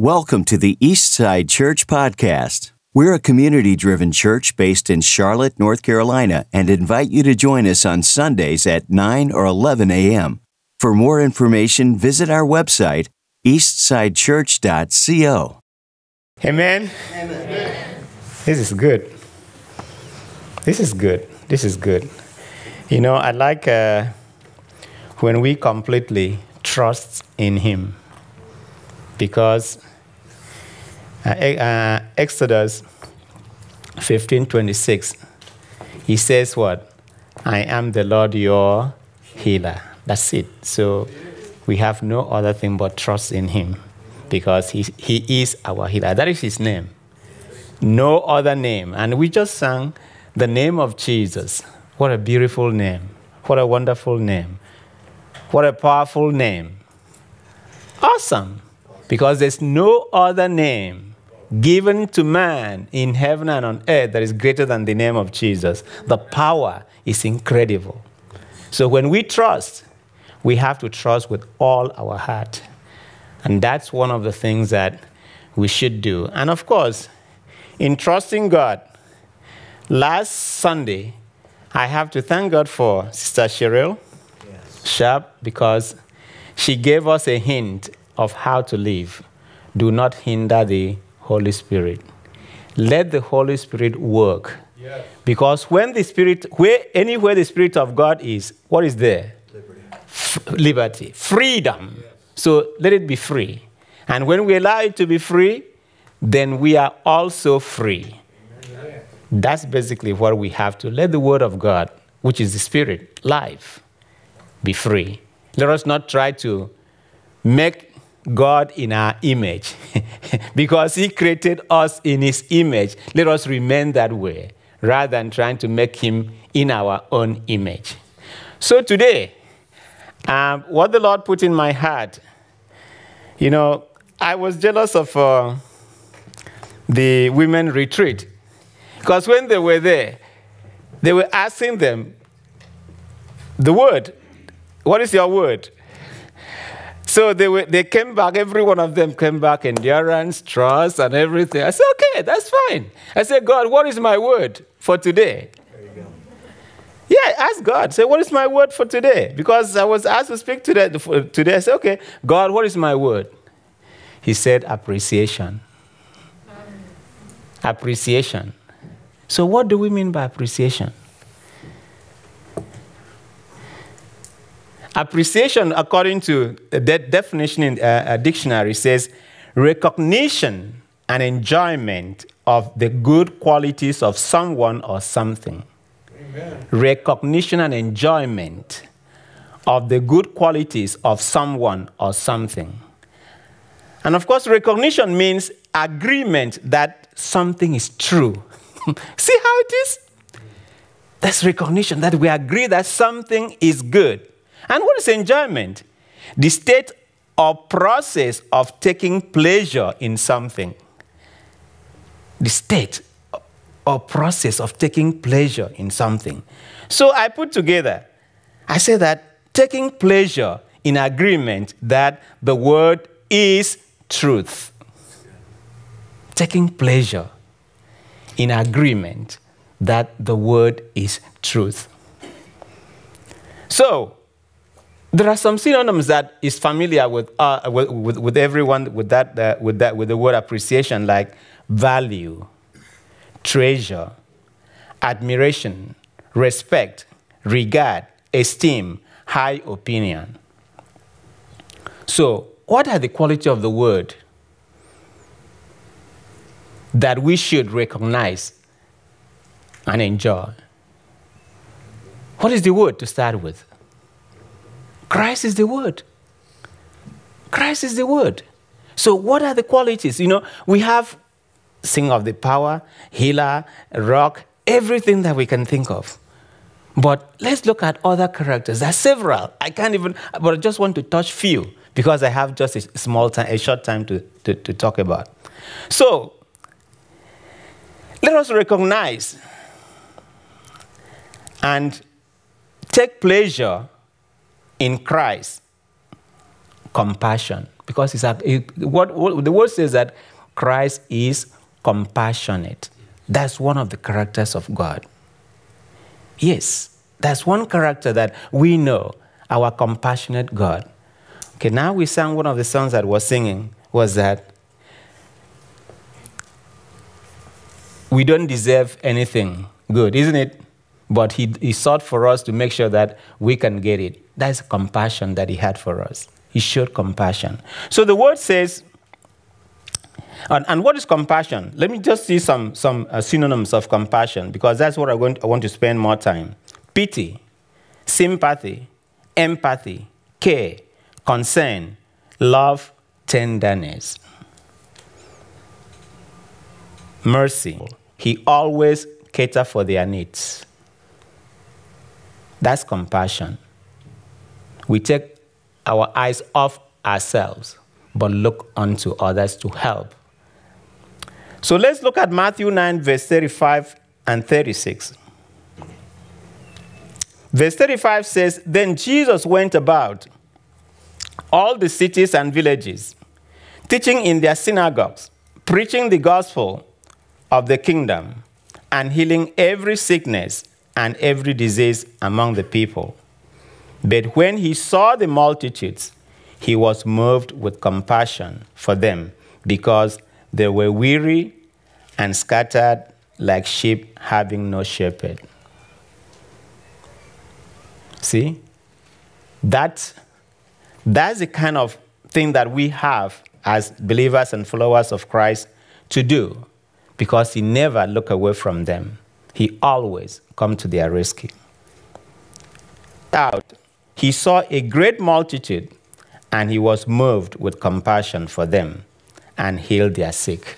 Welcome to the Eastside Church Podcast. We're a community-driven church based in Charlotte, North Carolina, and invite you to join us on Sundays at 9 or 11 a.m. For more information, visit our website, eastsidechurch.co. Amen? Amen. This is good. This is good. You know, I like when we completely trust in Him, because Exodus 15:26, he says what? I am the Lord your healer. That's it. So we have no other thing but trust in Him, because He is our healer. That is His name. No other name. And we just sang the name of Jesus. What a beautiful name. What a wonderful name. What a powerful name. Awesome. Because there's no other name given to man in heaven and on earth that is greater than the name of Jesus. The power is incredible. So when we trust, we have to trust with all our heart. And that's one of the things that we should do. And of course, in trusting God, last Sunday, I have to thank God for Sister Cheryl Sharp, because she gave us a hint of how to live. Do not hinder the Holy Spirit. Let the Holy Spirit work. Yes. Because when the Spirit, anywhere the Spirit of God is, what is there? Liberty. Liberty. Freedom. Yes. So let it be free. And when we allow it to be free, then we are also free. Amen. That's basically what we have to. Let the Word of God, which is the Spirit, life, be free. Let us not try to make God in our image, because He created us in His image. Let us remain that way, rather than trying to make Him in our own image. So today, what the Lord put in my heart, you know, I was jealous of the women retreat, because when they were there, they were asking them, the word, what is your word? So they came back, every one of them came back, endurance, trust, and everything. I said, okay, that's fine. I said, God, what is my word for today? There you go. Yeah, ask God. Say, what is my word for today? Because I was asked to speak today. I said, okay, God, what is my word? He said, appreciation. Appreciation. So what do we mean by appreciation? Appreciation, according to that definition in a dictionary, says recognition and enjoyment of the good qualities of someone or something. Amen. Recognition and enjoyment of the good qualities of someone or something. And of course, recognition means agreement that something is true. See how it is? That's recognition, that we agree that something is good. And what is enjoyment? The state or process of taking pleasure in something. The state or process of taking pleasure in something. So I put together, I say that taking pleasure in agreement that the word is truth. Taking pleasure in agreement that the word is truth. So there are some synonyms that is familiar with everyone with the word appreciation, like value, treasure, admiration, respect, regard, esteem, high opinion. So what are the qualities of the word that we should recognize and enjoy? What is the word to start with? Christ is the word. Christ is the word. So what are the qualities? You know, we have sing of the power, healer, rock, everything that we can think of. But let's look at other characters. There are several. I can't even, but I just want to touch few, because I have just a short time to talk about. So let us recognize and take pleasure in Christ, compassion. because the word says that Christ is compassionate. That's one of the characters of God. Yes, that's one character that we know, our compassionate God. Okay, now we sang one of the songs that we're singing was that we don't deserve anything good, isn't it? But he sought for us to make sure that we can get it. That's compassion that he had for us. He showed compassion. So the word says, and what is compassion? Let me just see some synonyms of compassion, because that's what I want to spend more time. Pity, sympathy, empathy, care, concern, love, tenderness, mercy. He always cater for their needs. That's compassion. We take our eyes off ourselves, but look unto others to help. So let's look at Matthew 9, verse 35 and 36. Verse 35 says, "Then Jesus went about all the cities and villages, teaching in their synagogues, preaching the gospel of the kingdom, and healing every sickness and every disease among the people. But when he saw the multitudes, he was moved with compassion for them, because they were weary and scattered like sheep having no shepherd." See? That's the kind of thing that we have as believers and followers of Christ to do, because he never looked away from them. He always come to their rescue. Out, he saw a great multitude, and he was moved with compassion for them and healed their sick.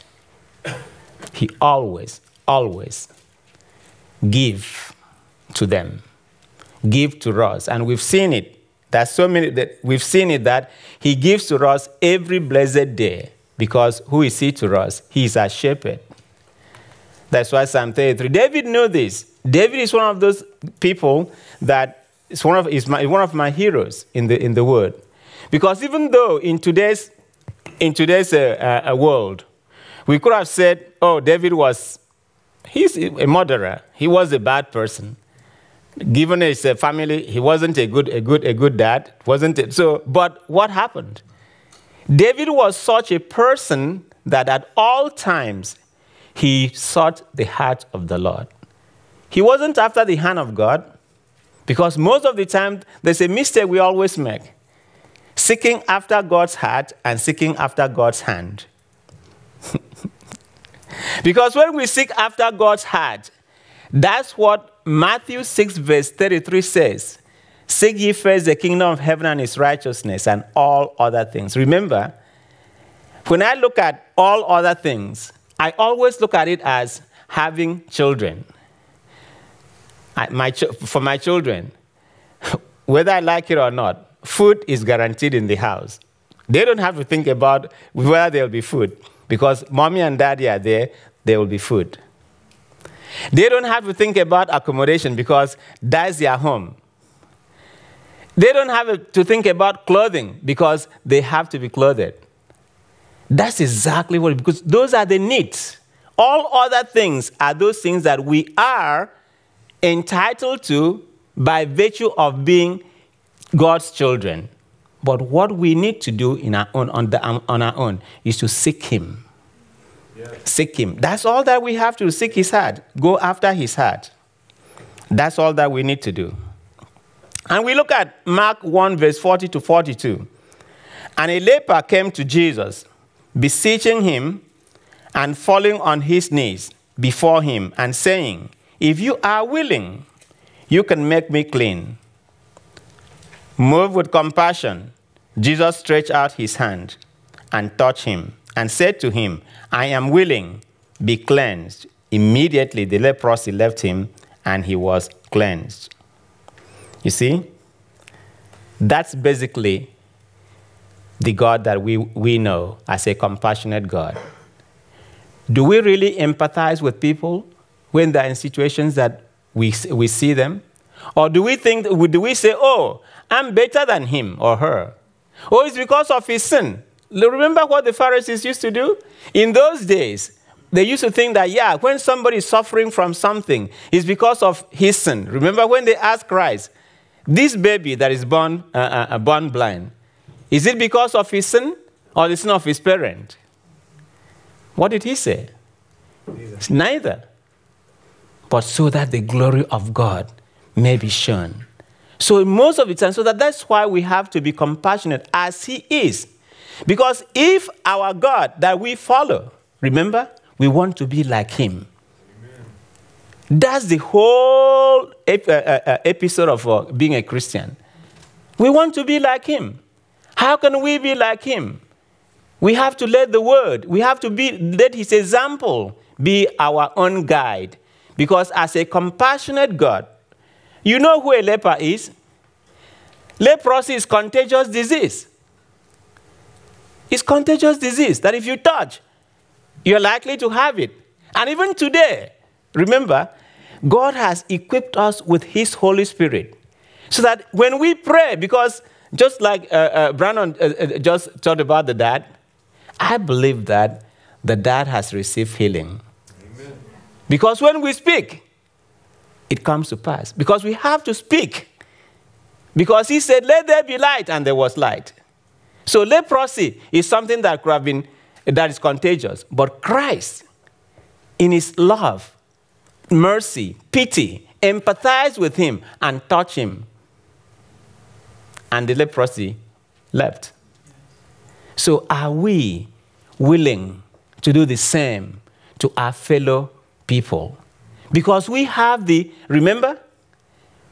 He always, always give to them, give to us. And we've seen it. There's so many that we've seen it that he gives to us every blessed day, because who is he to us? He is our shepherd. That's why Psalm 33. David knew this. David is one of those people that is one of my heroes in the word. Because even though in today's world, we could have said, oh, David he's a murderer. He was a bad person. Given his family, he wasn't a good dad. But what happened? David was such a person that at all times he sought the heart of the Lord. He wasn't after the hand of God, because most of the time there's a mistake we always make. Seeking after God's heart and seeking after God's hand. Because when we seek after God's heart, that's what Matthew 6, verse 33 says. Seek ye first the kingdom of heaven and its righteousness, and all other things. Remember, when I look at all other things, I always look at it as having children. For my children, whether I like it or not, food is guaranteed in the house. They don't have to think about where there will be food, because mommy and daddy are there, there will be food. They don't have to think about accommodation, because that's their home. They don't have to think about clothing, because they have to be clothed. That's exactly what, because those are the needs. All other things are those things that we are entitled to by virtue of being God's children. But what we need to do on our own is to seek him. Yeah. Seek him. That's all that we have to do. Seek his heart. Go after his heart. That's all that we need to do. And we look at Mark 1, verse 40 to 42. And a leper came to Jesus, beseeching him and falling on his knees before him and saying, "If you are willing, you can make me clean." Moved with compassion, Jesus stretched out his hand and touched him and said to him, "I am willing, be cleansed." Immediately the leprosy left him and he was cleansed. You see? That's basically the God that we know as a compassionate God. Do we really empathize with people when they're in situations that we see them? Or do we say, oh, I'm better than him or her? Oh, it's because of his sin. Remember what the Pharisees used to do? In those days, they used to think that, yeah, when somebody is suffering from something, it's because of his sin. Remember when they asked Christ, this baby that is born, born blind, is it because of his sin or the sin of his parent? What did he say? Neither. Neither. But so that the glory of God may be shown. So most of the time, so that's why we have to be compassionate as he is. Because if our God that we follow, remember, we want to be like him. Amen. That's the whole episode of being a Christian. We want to be like him. How can we be like him? We have to let the word, we have to let his example be our own guide. Because as a compassionate God, you know who a leper is? Leprosy is contagious disease. It's contagious disease that if you touch, you're likely to have it. And even today, remember, God has equipped us with his Holy Spirit. So that when we pray, because just like Brandon just talked about the dad, I believe that the dad has received healing. Because when we speak, it comes to pass. Because we have to speak. Because he said, let there be light, and there was light. So leprosy is something that could have been, that is contagious. But Christ, in his love, mercy, pity, empathized with him and touched him. And the leprosy left. So are we willing to do the same to our fellow people? Because we have the, remember,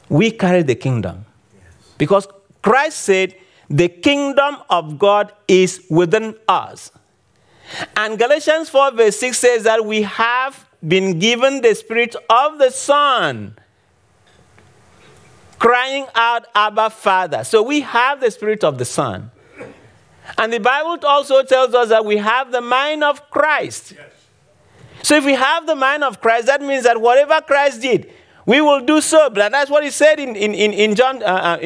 we carry the kingdom. Yes. Because Christ said, the kingdom of God is within us. And Galatians 4 verse 6 says that we have been given the spirit of the Son, crying out, Abba, Father. So we have the spirit of the Son. And the Bible also tells us that we have the mind of Christ. Yes. So if we have the mind of Christ, that means that whatever Christ did, we will do so. But that's what he said in John, I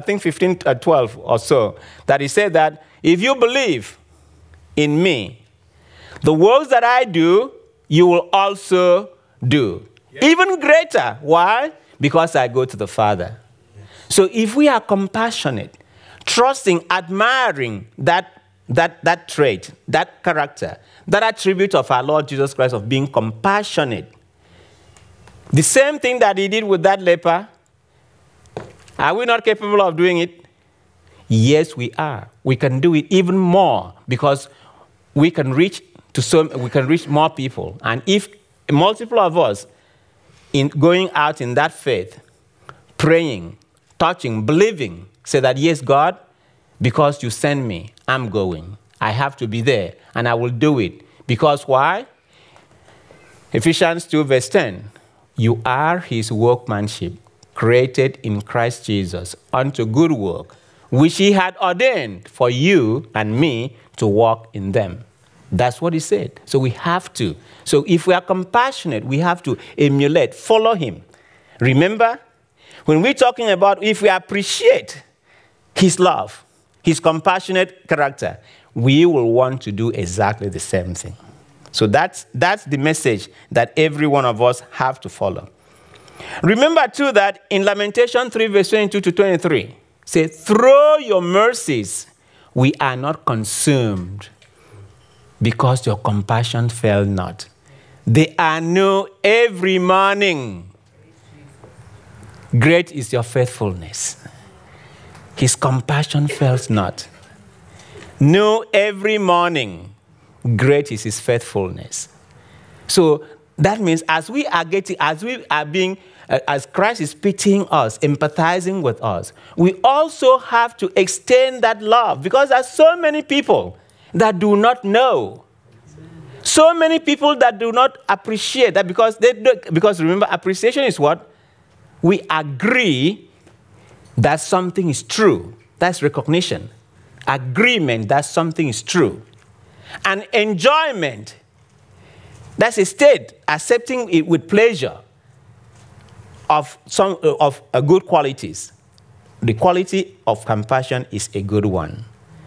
think 15:12 or so, that he said that if you believe in me, the works that I do, you will also do. Yes. Even greater. Why? Because I go to the Father. Yes. So if we are compassionate, trusting, admiring that trait, that character, that attribute of our Lord Jesus Christ of being compassionate. The same thing that he did with that leper, are we not capable of doing it? Yes, we are. We can do it even more because we can reach to we can reach more people. And if multiple of us in going out in that faith, praying, touching, believing, say that, yes, God, because you send me, I'm going. I have to be there, and I will do it. Because why? Ephesians 2 verse 10, you are his workmanship, created in Christ Jesus, unto good work, which he had ordained for you and me to walk in them. That's what he said. So we have to. So if we are compassionate, we have to emulate, follow him. Remember, when we're talking about if we appreciate his love, his compassionate character, we will want to do exactly the same thing. So that's the message that every one of us have to follow. Remember, too, that in Lamentation 3, verse 22 to 23, say, through your mercies, we are not consumed, because your compassion failed not. They are new every morning. Great is your faithfulness. His compassion fails not. New every morning, great is his faithfulness. So that means as we are getting, as we are being, as Christ is pitying us, empathizing with us, we also have to extend that love, because there are so many people that do not know. So many people that do not appreciate that, because they do, because remember, appreciation is what? We agree that something is true. That's recognition. Agreement that something is true. And enjoyment, that's a state, accepting it with pleasure of some of good qualities. the quality of compassion is a good one.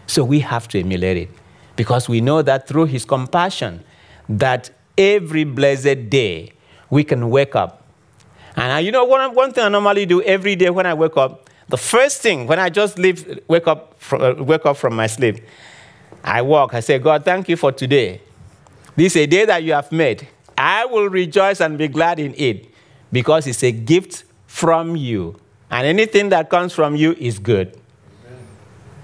So we have to emulate it, because we know that through his compassion, that every blessed day we can wake up. And you know, one thing I normally do every day when I wake up, the first thing when I just wake up from my sleep, I walk. I say, God, thank you for today. This is a day that you have made. I will rejoice and be glad in it, because it's a gift from you. And anything that comes from you is good. Amen.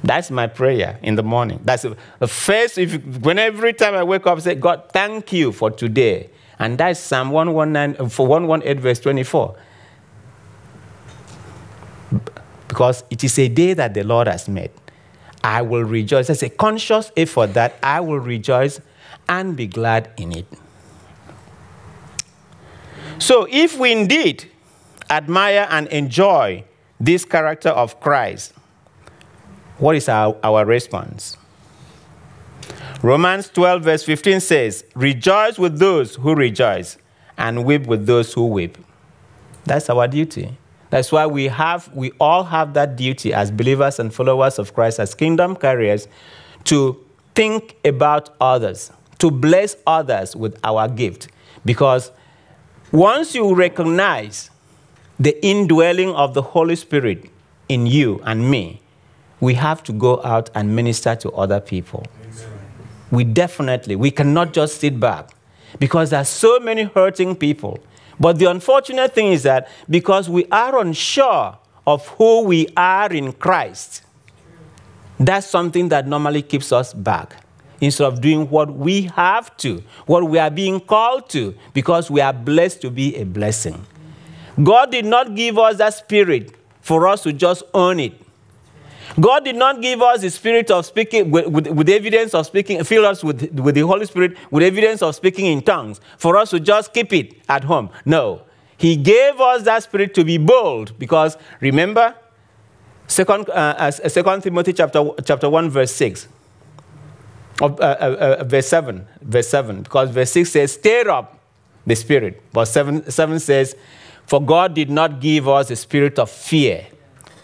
That's my prayer in the morning. That's the first, every time I wake up, I say, God, thank you for today. And that's Psalm 118, verse 24. Because it is a day that the Lord has made. I will rejoice. That's a conscious effort that I will rejoice and be glad in it. So if we indeed admire and enjoy this character of Christ, what is our response? Romans 12, verse 15 says, rejoice with those who rejoice and weep with those who weep. That's our duty. That's why we all have that duty as believers and followers of Christ, as kingdom carriers, to think about others, to bless others with our gift. Because once you recognize the indwelling of the Holy Spirit in you and me, we have to go out and minister to other people. Amen. We cannot just sit back, because there are so many hurting people. But the unfortunate thing is that because we are unsure of who we are in Christ, that's something that normally keeps us back. Instead of doing what we have to, what we are being called to, because we are blessed to be a blessing. God did not give us that spirit for us to just earn it. God did not give us the spirit of speaking with evidence of speaking, fill us with the Holy Spirit with evidence of speaking in tongues for us to just keep it at home. No. He gave us that spirit to be bold, because remember, Second Timothy chapter 1, verse 6. Verse 7, because verse 6 says, stir up the spirit. But 7 says, for God did not give us a spirit of fear,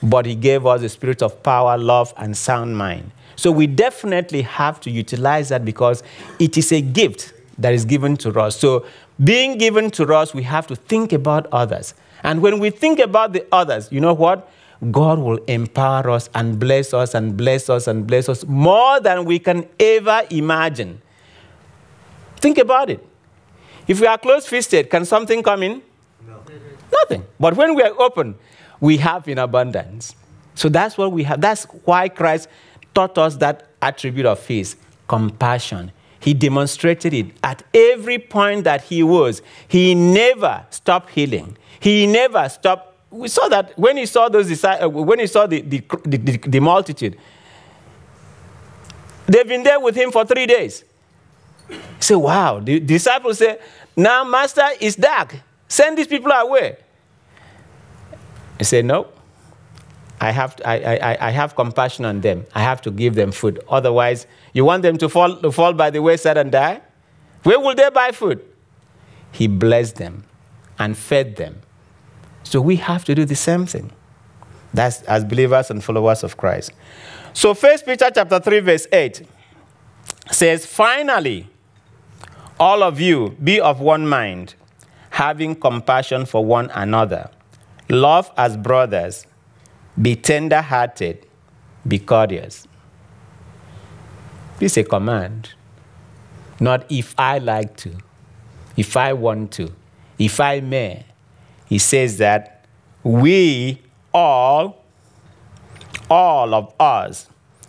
but he gave us a spirit of power, love, and sound mind. So we definitely have to utilize that, because it is a gift that is given to us. So being given to us, we have to think about others. And when we think about the others, you know what? God will empower us and bless us and bless us and bless us more than we can ever imagine. Think about it. If we are close-fisted, can something come in? Nothing. But when we are open, we have in abundance. So that's what we have. That's why Christ taught us that attribute of his, compassion. He demonstrated it at every point that he was. He never stopped healing. He never stopped. We saw that when he saw those disciples, when he saw the multitude, they've been there with him for 3 days. So wow, the disciples say, now master, it's dark. Send these people away. He said, no, I have compassion on them. I have to give them food. Otherwise, you want them to fall by the wayside and die? Where will they buy food? He blessed them and fed them. So we have to do the same thing. That's as believers and followers of Christ. So First Peter chapter 3, verse 8 says, finally, all of you be of one mind, having compassion for one another. Love as brothers. Be tender-hearted. Be courteous. This is a command. Not if I like to, if I want to, if I may. He says that we all of us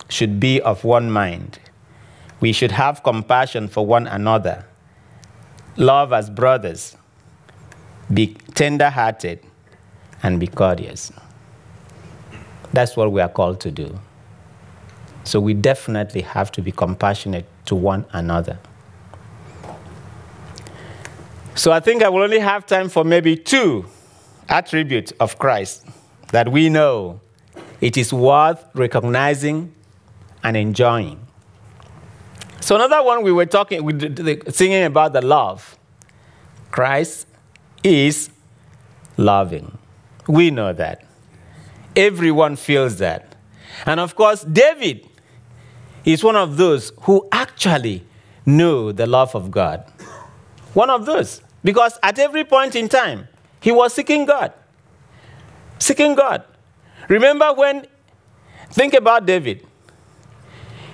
should be of one mind. We should have compassion for one another. Love as brothers. Be tender-hearted and be courteous. That's what we are called to do. So we definitely have to be compassionate to one another. So I think I will only have time for maybe 2 attributes of Christ that we know it is worth recognizing and enjoying. So another one we were singing about, the love. Christ is loving. We know that. Everyone feels that. And of course, David is one of those who actually knew the love of God. One of those. Because at every point in time, he was seeking God. Seeking God. Remember when, think about David.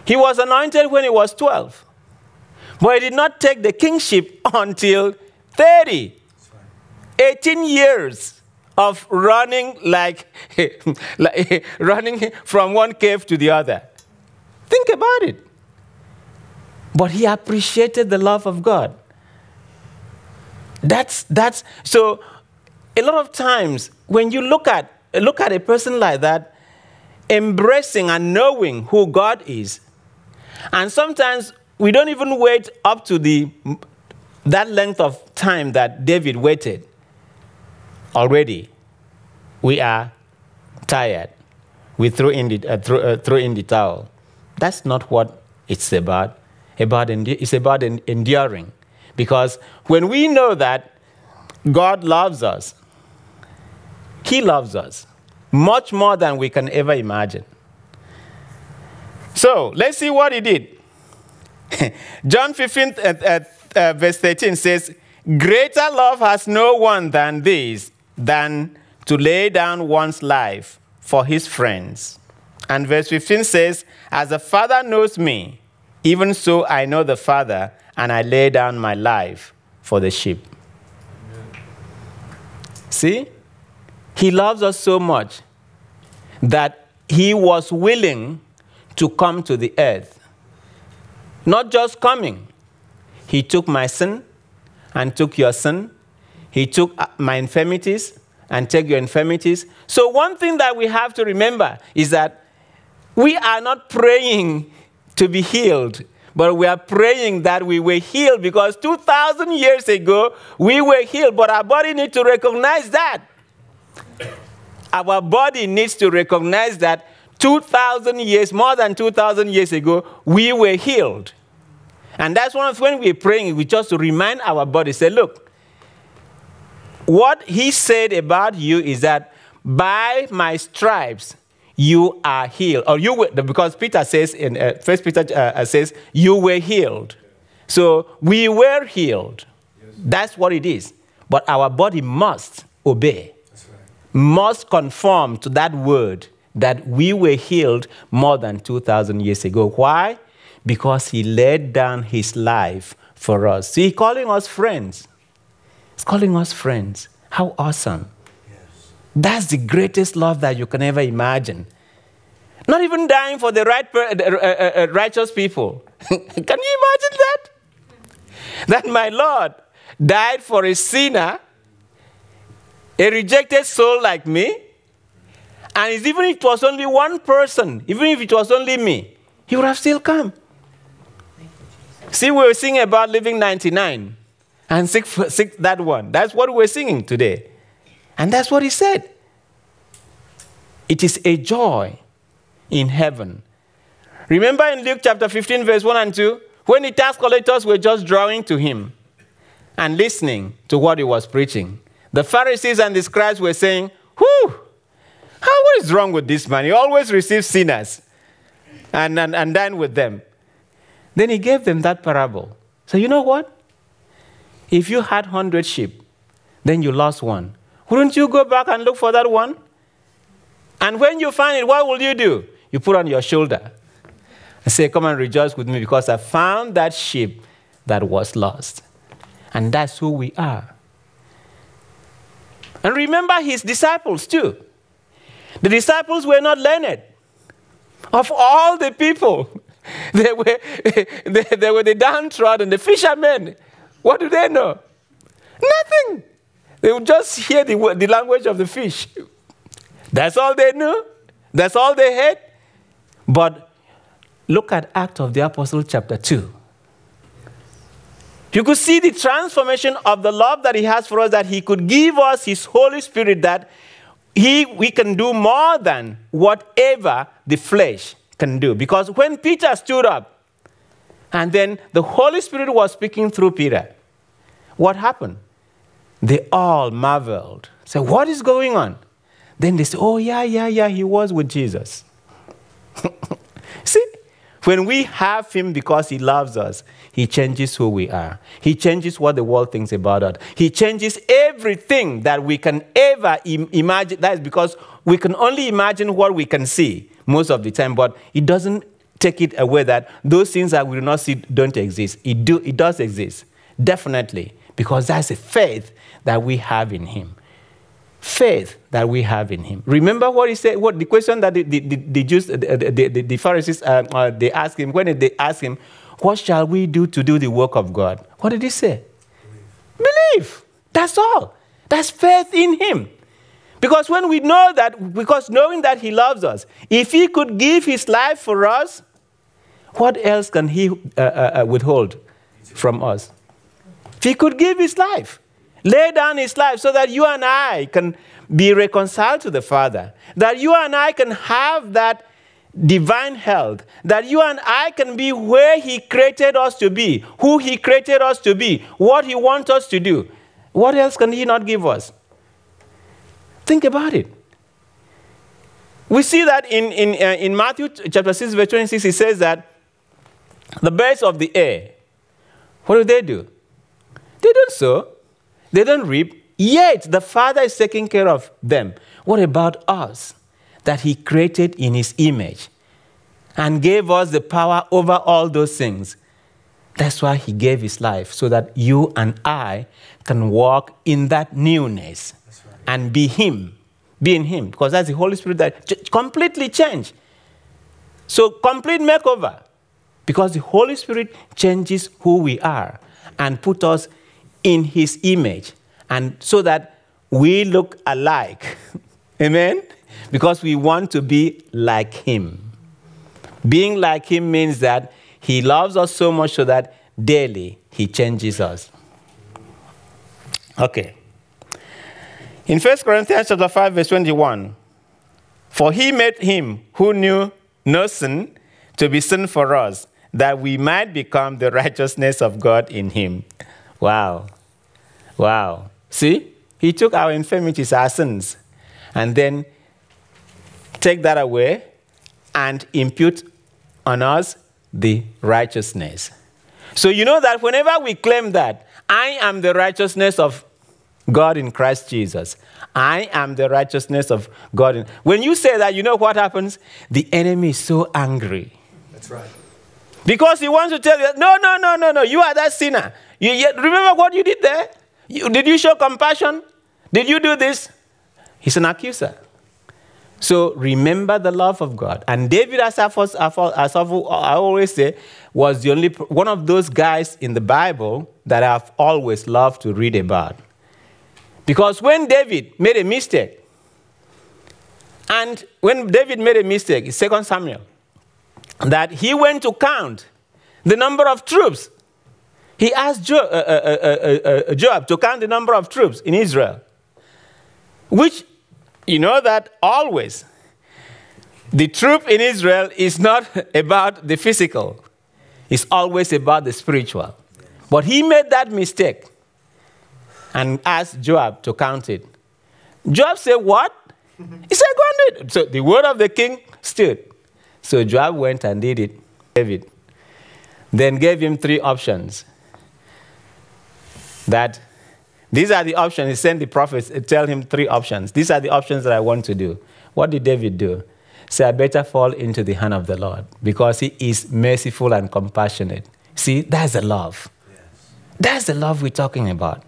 He was anointed when he was 12. But he did not take the kingship until 30. 18 years of running like running from one cave to the other. Think about it. But he appreciated the love of God. That's so a lot of times when you look at a person like that, embracing and knowing who God is, and sometimes we don't even wait up to that length of time that David waited. Already, we are tired. We threw in the towel. That's not what it's about. It's about enduring. Because when we know that God loves us, He loves us much more than we can ever imagine. So, let's see what He did. John 15, verse 13 says, "Greater love has no one than this, than to lay down one's life for his friends." And verse 15 says, "As the Father knows me, even so I know the Father, and I lay down my life for the sheep." Amen. See? He loves us so much that he was willing to come to the earth. Not just coming. He took my sin and took your sin. He took my infirmities and take your infirmities. So one thing that we have to remember is that we are not praying to be healed, but we are praying that we were healed, because 2,000 years ago, we were healed, but our body needs to recognize that. Our body needs to recognize that 2,000 years, more than 2,000 years ago, we were healed. And that's one of when we're praying, we just remind our body, say, look, what he said about you is that by my stripes you are healed, or you were, because Peter says in First Peter says you were healed. So we were healed. Yes. That's what it is. But our body must obey, that's right, must conform to that word that we were healed more than 2,000 years ago. Why? Because he laid down his life for us. See, he's calling us friends. He's calling us friends. How awesome. Yes. That's the greatest love that you can ever imagine. Not even dying for the righteous people. Can you imagine that? That my Lord died for a sinner, a rejected soul like me, and even if it was only one person, even if it was only me, he would have still come. See, we were singing about leaving 99 and seek that one. That's what we're singing today. And that's what he said. It is a joy in heaven. Remember in Luke chapter 15, verse 1 and 2, when the tax collectors were just drawing to him and listening to what he was preaching, the Pharisees and the scribes were saying, "Whew, what is wrong with this man? He always receives sinners and dine with them." Then he gave them that parable. So you know what? If you had 100 sheep, then you lost one. Wouldn't you go back and look for that one? And when you find it, what will you do? You put on your shoulder and say, "Come and rejoice with me because I found that sheep that was lost." And that's who we are. And remember his disciples too. The disciples were not learned. Of all the people, they were the downtrodden, the fishermen. What do they know? Nothing. They would just hear the language of the fish. That's all they knew. That's all they had. But look at Acts of the Apostle chapter 2. You could see the transformation of the love that he has for us, that he could give us his Holy Spirit, that we can do more than whatever the flesh can do. Because when Peter stood up, and then the Holy Spirit was speaking through Peter, what happened? They all marveled. So what is going on? Then they say, oh, yeah, he was with Jesus. See, when we have him because he loves us, he changes who we are. He changes what the world thinks about us. He changes everything that we can ever imagine. That is because we can only imagine what we can see most of the time, but it doesn't take it away that those things that we do not see don't exist. It does exist, definitely, because that's a faith that we have in him. Faith that we have in him. Remember what he said, what the question that the Pharisees, they asked him, when did they ask him, what shall we do to do the work of God? What did he say? Believe. That's all. That's faith in him. Because when we know that, because knowing that he loves us, if he could give his life for us, what else can he withhold from us? If he could give his life. Lay down his life so that you and I can be reconciled to the Father, that you and I can have that divine health, that you and I can be where he created us to be, who he created us to be, what he wants us to do. What else can he not give us? Think about it. We see that in Matthew chapter 6, verse 26, he says that the birds of the air, what do? They don't sow. They don't reap, yet the Father is taking care of them. What about us that he created in his image and gave us the power over all those things? That's why he gave his life, so that you and I can walk in that newness and be him, be in him, because that's the Holy Spirit that completely changed. So complete makeover, because the Holy Spirit changes who we are and put us in his image, and so that we look alike. Amen? Because we want to be like him. Being like him means that he loves us so much so that daily he changes us. Okay. In 1 Corinthians chapter 5, verse 21, for he made him who knew no sin to be sin for us, that we might become the righteousness of God in him. Wow. Wow. See, he took our infirmities, our sins, and then take that away and impute on us the righteousness. So you know that whenever we claim that, I am the righteousness of God in Christ Jesus. I am the righteousness of God. When you say that, you know what happens? The enemy is so angry. That's right. Because he wants to tell you, no, you are that sinner. You remember what you did there? Did you show compassion? Did you do this? He's an accuser. So remember the love of God. And David, as I always say, was the only one of those guys in the Bible that I've always loved to read about. Because when David made a mistake, it's Second Samuel, that he went to count the number of troops. He asked Joab to count the number of troops in Israel, which, you know that always, the troop in Israel is not about the physical. It's always about the spiritual. But he made that mistake and asked Joab to count it. Joab said, what? He said, go and do it. So the word of the king stood. So Joab went and did it, David. Then gave him three options. That these are the options. He sent the prophets, tell him three options. These are the options that I want to do. What did David do? Say, I better fall into the hand of the Lord, because he is merciful and compassionate. See, that's the love. Yes. That's the love we're talking about,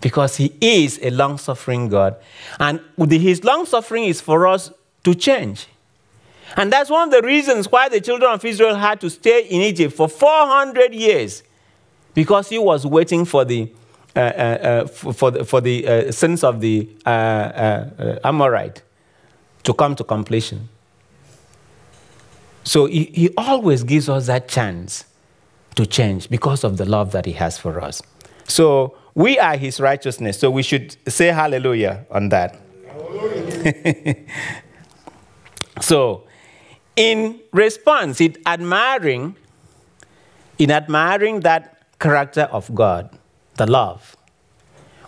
because he is a long-suffering God. And his long-suffering is for us to change. And that's one of the reasons why the children of Israel had to stay in Egypt for 400 years, because he was waiting for the sins of the Amorite to come to completion. So he always gives us that chance to change because of the love that he has for us. So we are his righteousness. So we should say hallelujah on that. Hallelujah. So in response, in admiring that character of God, the love,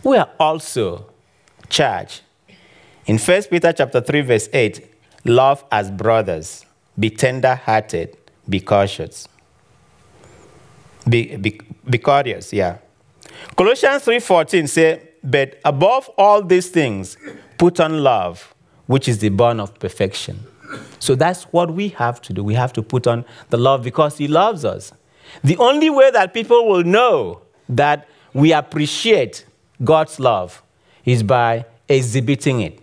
we are also charged In 1 Peter chapter 3, verse 8, love as brothers, be tender-hearted, be cautious. Be courteous, yeah. Colossians 3:14 says, but above all these things, put on love, which is the bond of perfection. So that's what we have to do. We have to put on the love because he loves us. The only way that people will know that we appreciate God's love is by exhibiting it.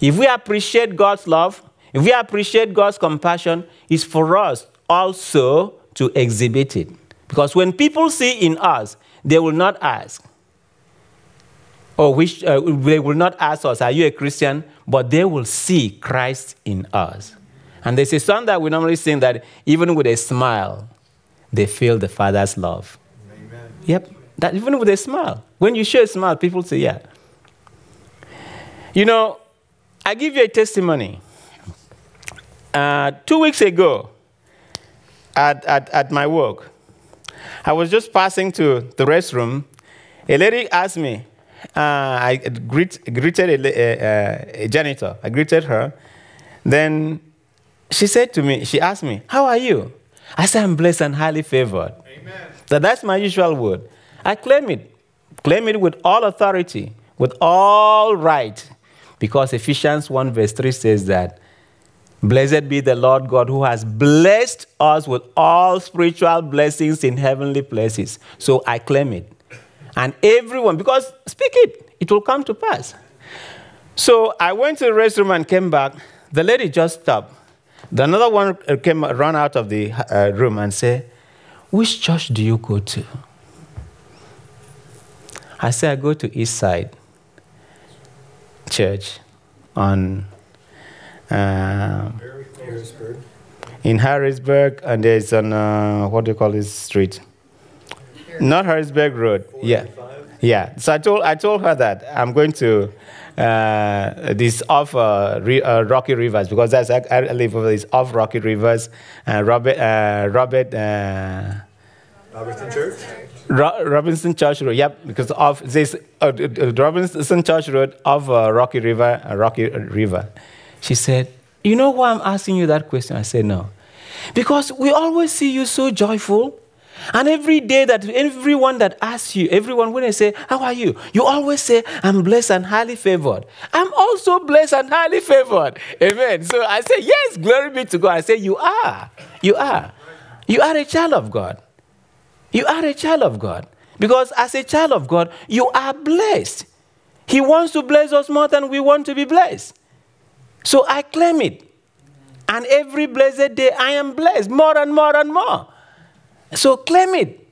If we appreciate God's love, if we appreciate God's compassion, it's for us also to exhibit it. Because when people see in us, they will not ask, they will not ask us, are you a Christian? But they will see Christ in us. And there's a song that we normally sing that even with a smile, they feel the Father's love. Amen. Yep, that even with a smile. When you show a smile, people say, yeah. You know, I give you a testimony. 2 weeks ago, at my work, I was just passing to the restroom. A lady asked me, I greeted a janitor. I greeted her. Then she said to me, she asked me, how are you? I said, I'm blessed and highly favored. Amen. So that's my usual word. I claim it with all authority, with all right, because Ephesians 1 verse 3 says that, blessed be the Lord God who has blessed us with all spiritual blessings in heavenly places. So I claim it. And everyone, because speak it, it will come to pass. So I went to the restroom and came back. The lady just stopped. Another one came, ran out of the room and said, which church do you go to? I said, I go to Eastside Church on... in Harrisburg, and there's on, what do you call this street? Not Harrisburg Road. 45. Yeah. Yeah. So I told her that I'm going to this off Rocky Rivers, because that's, I live over this off Rocky Rivers, and Robinson Church? Robinson Church Road, yep, because of this, Robinson Church Road off Rocky River. She said, you know why I'm asking you that question? I said, no. Because we always see you so joyful. And every day that everyone that asks you, everyone when they say, how are you? You always say, I'm blessed and highly favored. I'm also blessed and highly favored. Amen. So I said, yes, glory be to God. I said, you are. You are. You are a child of God. You are a child of God. Because as a child of God, you are blessed. He wants to bless us more than we want to be blessed. So I claim it. And every blessed day, I am blessed more and more and more. So claim it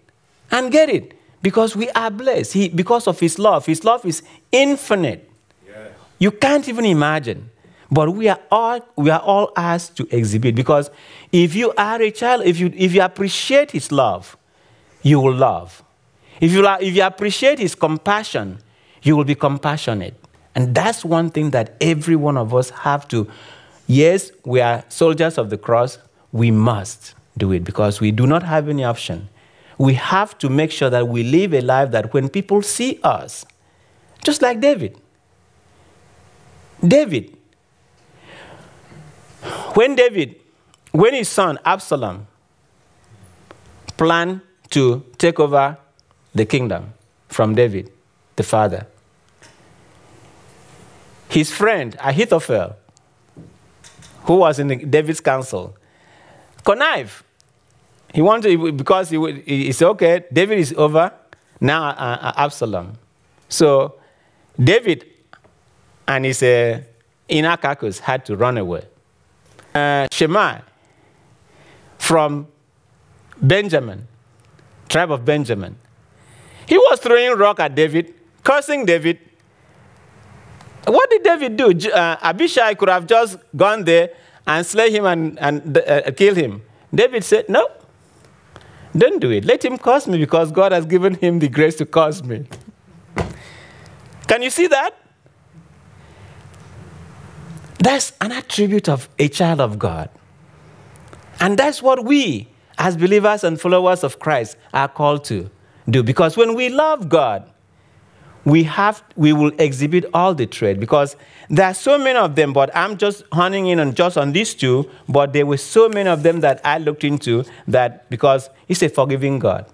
and get it. Because we are blessed. He, because of his love. His love is infinite. Yes. You can't even imagine. But we are all asked to exhibit. Because if you are a child, if you appreciate his love, you will love. If you appreciate his compassion, you will be compassionate. And that's one thing that every one of us have to. Yes, we are soldiers of the cross. We must do it because we do not have any option. We have to make sure that we live a life that when people see us, just like David. David. When his son Absalom planned to take over the kingdom from David, the father, his friend, Ahithophel, who was in David's council, connived. He wanted, because he said, okay, David is over, now Absalom. So David and his inner carcass had to run away. Shema from Benjamin, tribe of Benjamin. He was throwing rock at David, cursing David. What did David do? Abishai could have just gone there and slay him and kill him. David said, no, don't do it. Let him curse me because God has given him the grace to curse me. Can you see that? That's an attribute of a child of God. And that's what we, as believers and followers of Christ, are called to do. Because when we love God, we will exhibit all the trade, because there are so many of them, but I'm just honing in on just on these two, but there were so many of them that I looked into that, because he's a forgiving God.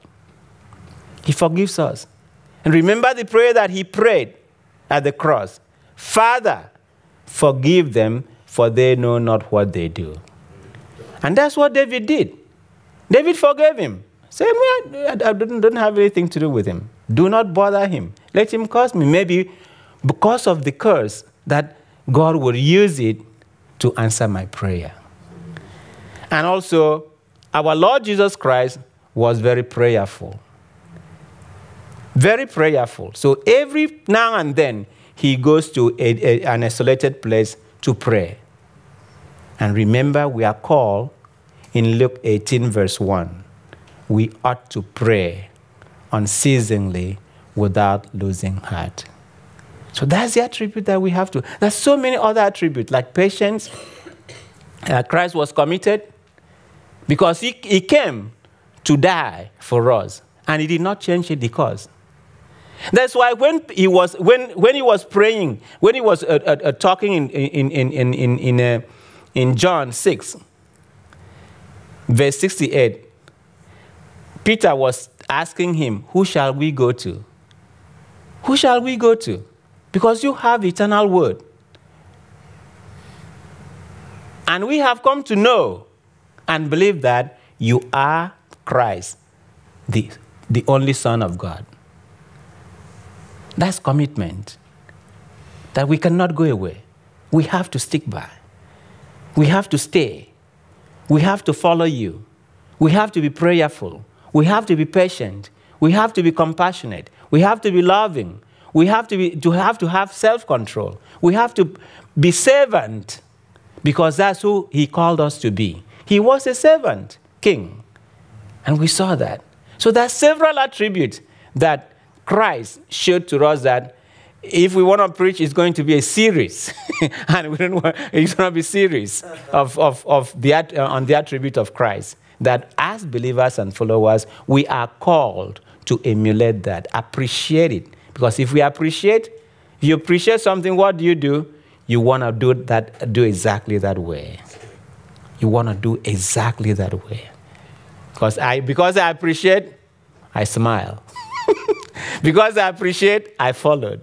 He forgives us. And remember the prayer that he prayed at the cross. Father, forgive them, for they know not what they do. And that's what David did. David forgave him. Say, I don't have anything to do with him. Do not bother him. Let him curse me. Maybe because of the curse that God will use it to answer my prayer. And also, our Lord Jesus Christ was very prayerful. Very prayerful. So every now and then, he goes to an isolated place to pray. And remember, we are called in Luke 18, verse 1. We ought to pray unceasingly without losing heart. So that's the attribute that we have to. There's so many other attributes, like patience. Christ was committed because he came to die for us, and he did not change the cause. That's why when he was praying, when he was talking in John 6, verse 68, Peter was asking him, who shall we go to? Who shall we go to? Because you have eternal word. And we have come to know and believe that you are Christ, the only Son of God. That's commitment that we cannot go away. We have to stick by. We have to stay. We have to follow you. We have to be prayerful. We have to be patient. We have to be compassionate. We have to be loving. We have to have self-control. We have to be servant, because that's who he called us to be. He was a servant king, and we saw that. So there are several attributes that Christ showed to us that if we want to preach, it's going to be a series. And we don't want, it's going to be a series on the attribute of Christ, that as believers and followers, we are called to emulate that, appreciate it. Because if we appreciate, if you appreciate something, what do? You want to do exactly that way. You want to do exactly that way. Because I appreciate, I smile. Because I appreciate, I followed.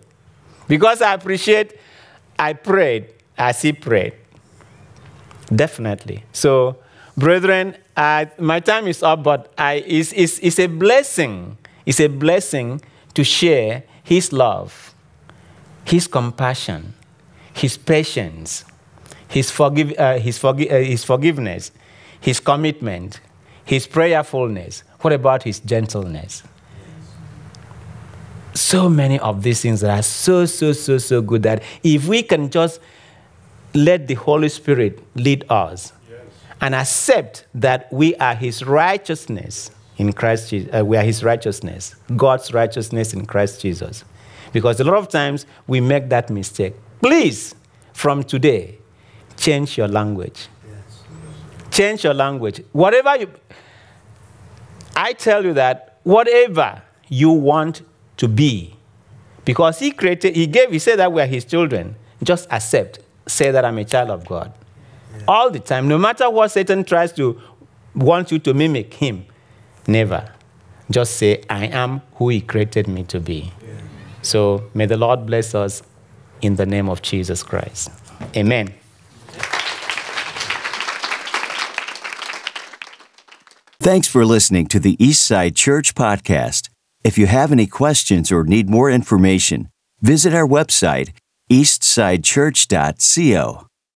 Because I appreciate, I prayed as he prayed. Definitely. So, brethren, my time is up, but it's a blessing. It's a blessing to share his love, his compassion, his patience, his forgiveness, his commitment, his prayerfulness. What about his gentleness? So many of these things that are so good that if we can just let the Holy Spirit lead us, yes, and accept that we are his righteousness in Christ Jesus, we are his righteousness, God's righteousness in Christ Jesus. Because a lot of times we make that mistake. Please, from today, change your language. Yes. Change your language. Whatever you, I tell you that whatever you want to be, because he created, he said that we are his children. Just accept, say that I'm a child of God. Yeah. All the time, no matter what Satan tries to want you to mimic him, never. Just say, I am who he created me to be. Yeah. So may the Lord bless us in the name of Jesus Christ. Amen. Thanks for listening to the Eastside Church Podcast. If you have any questions or need more information, visit our website, eastsidechurch.co.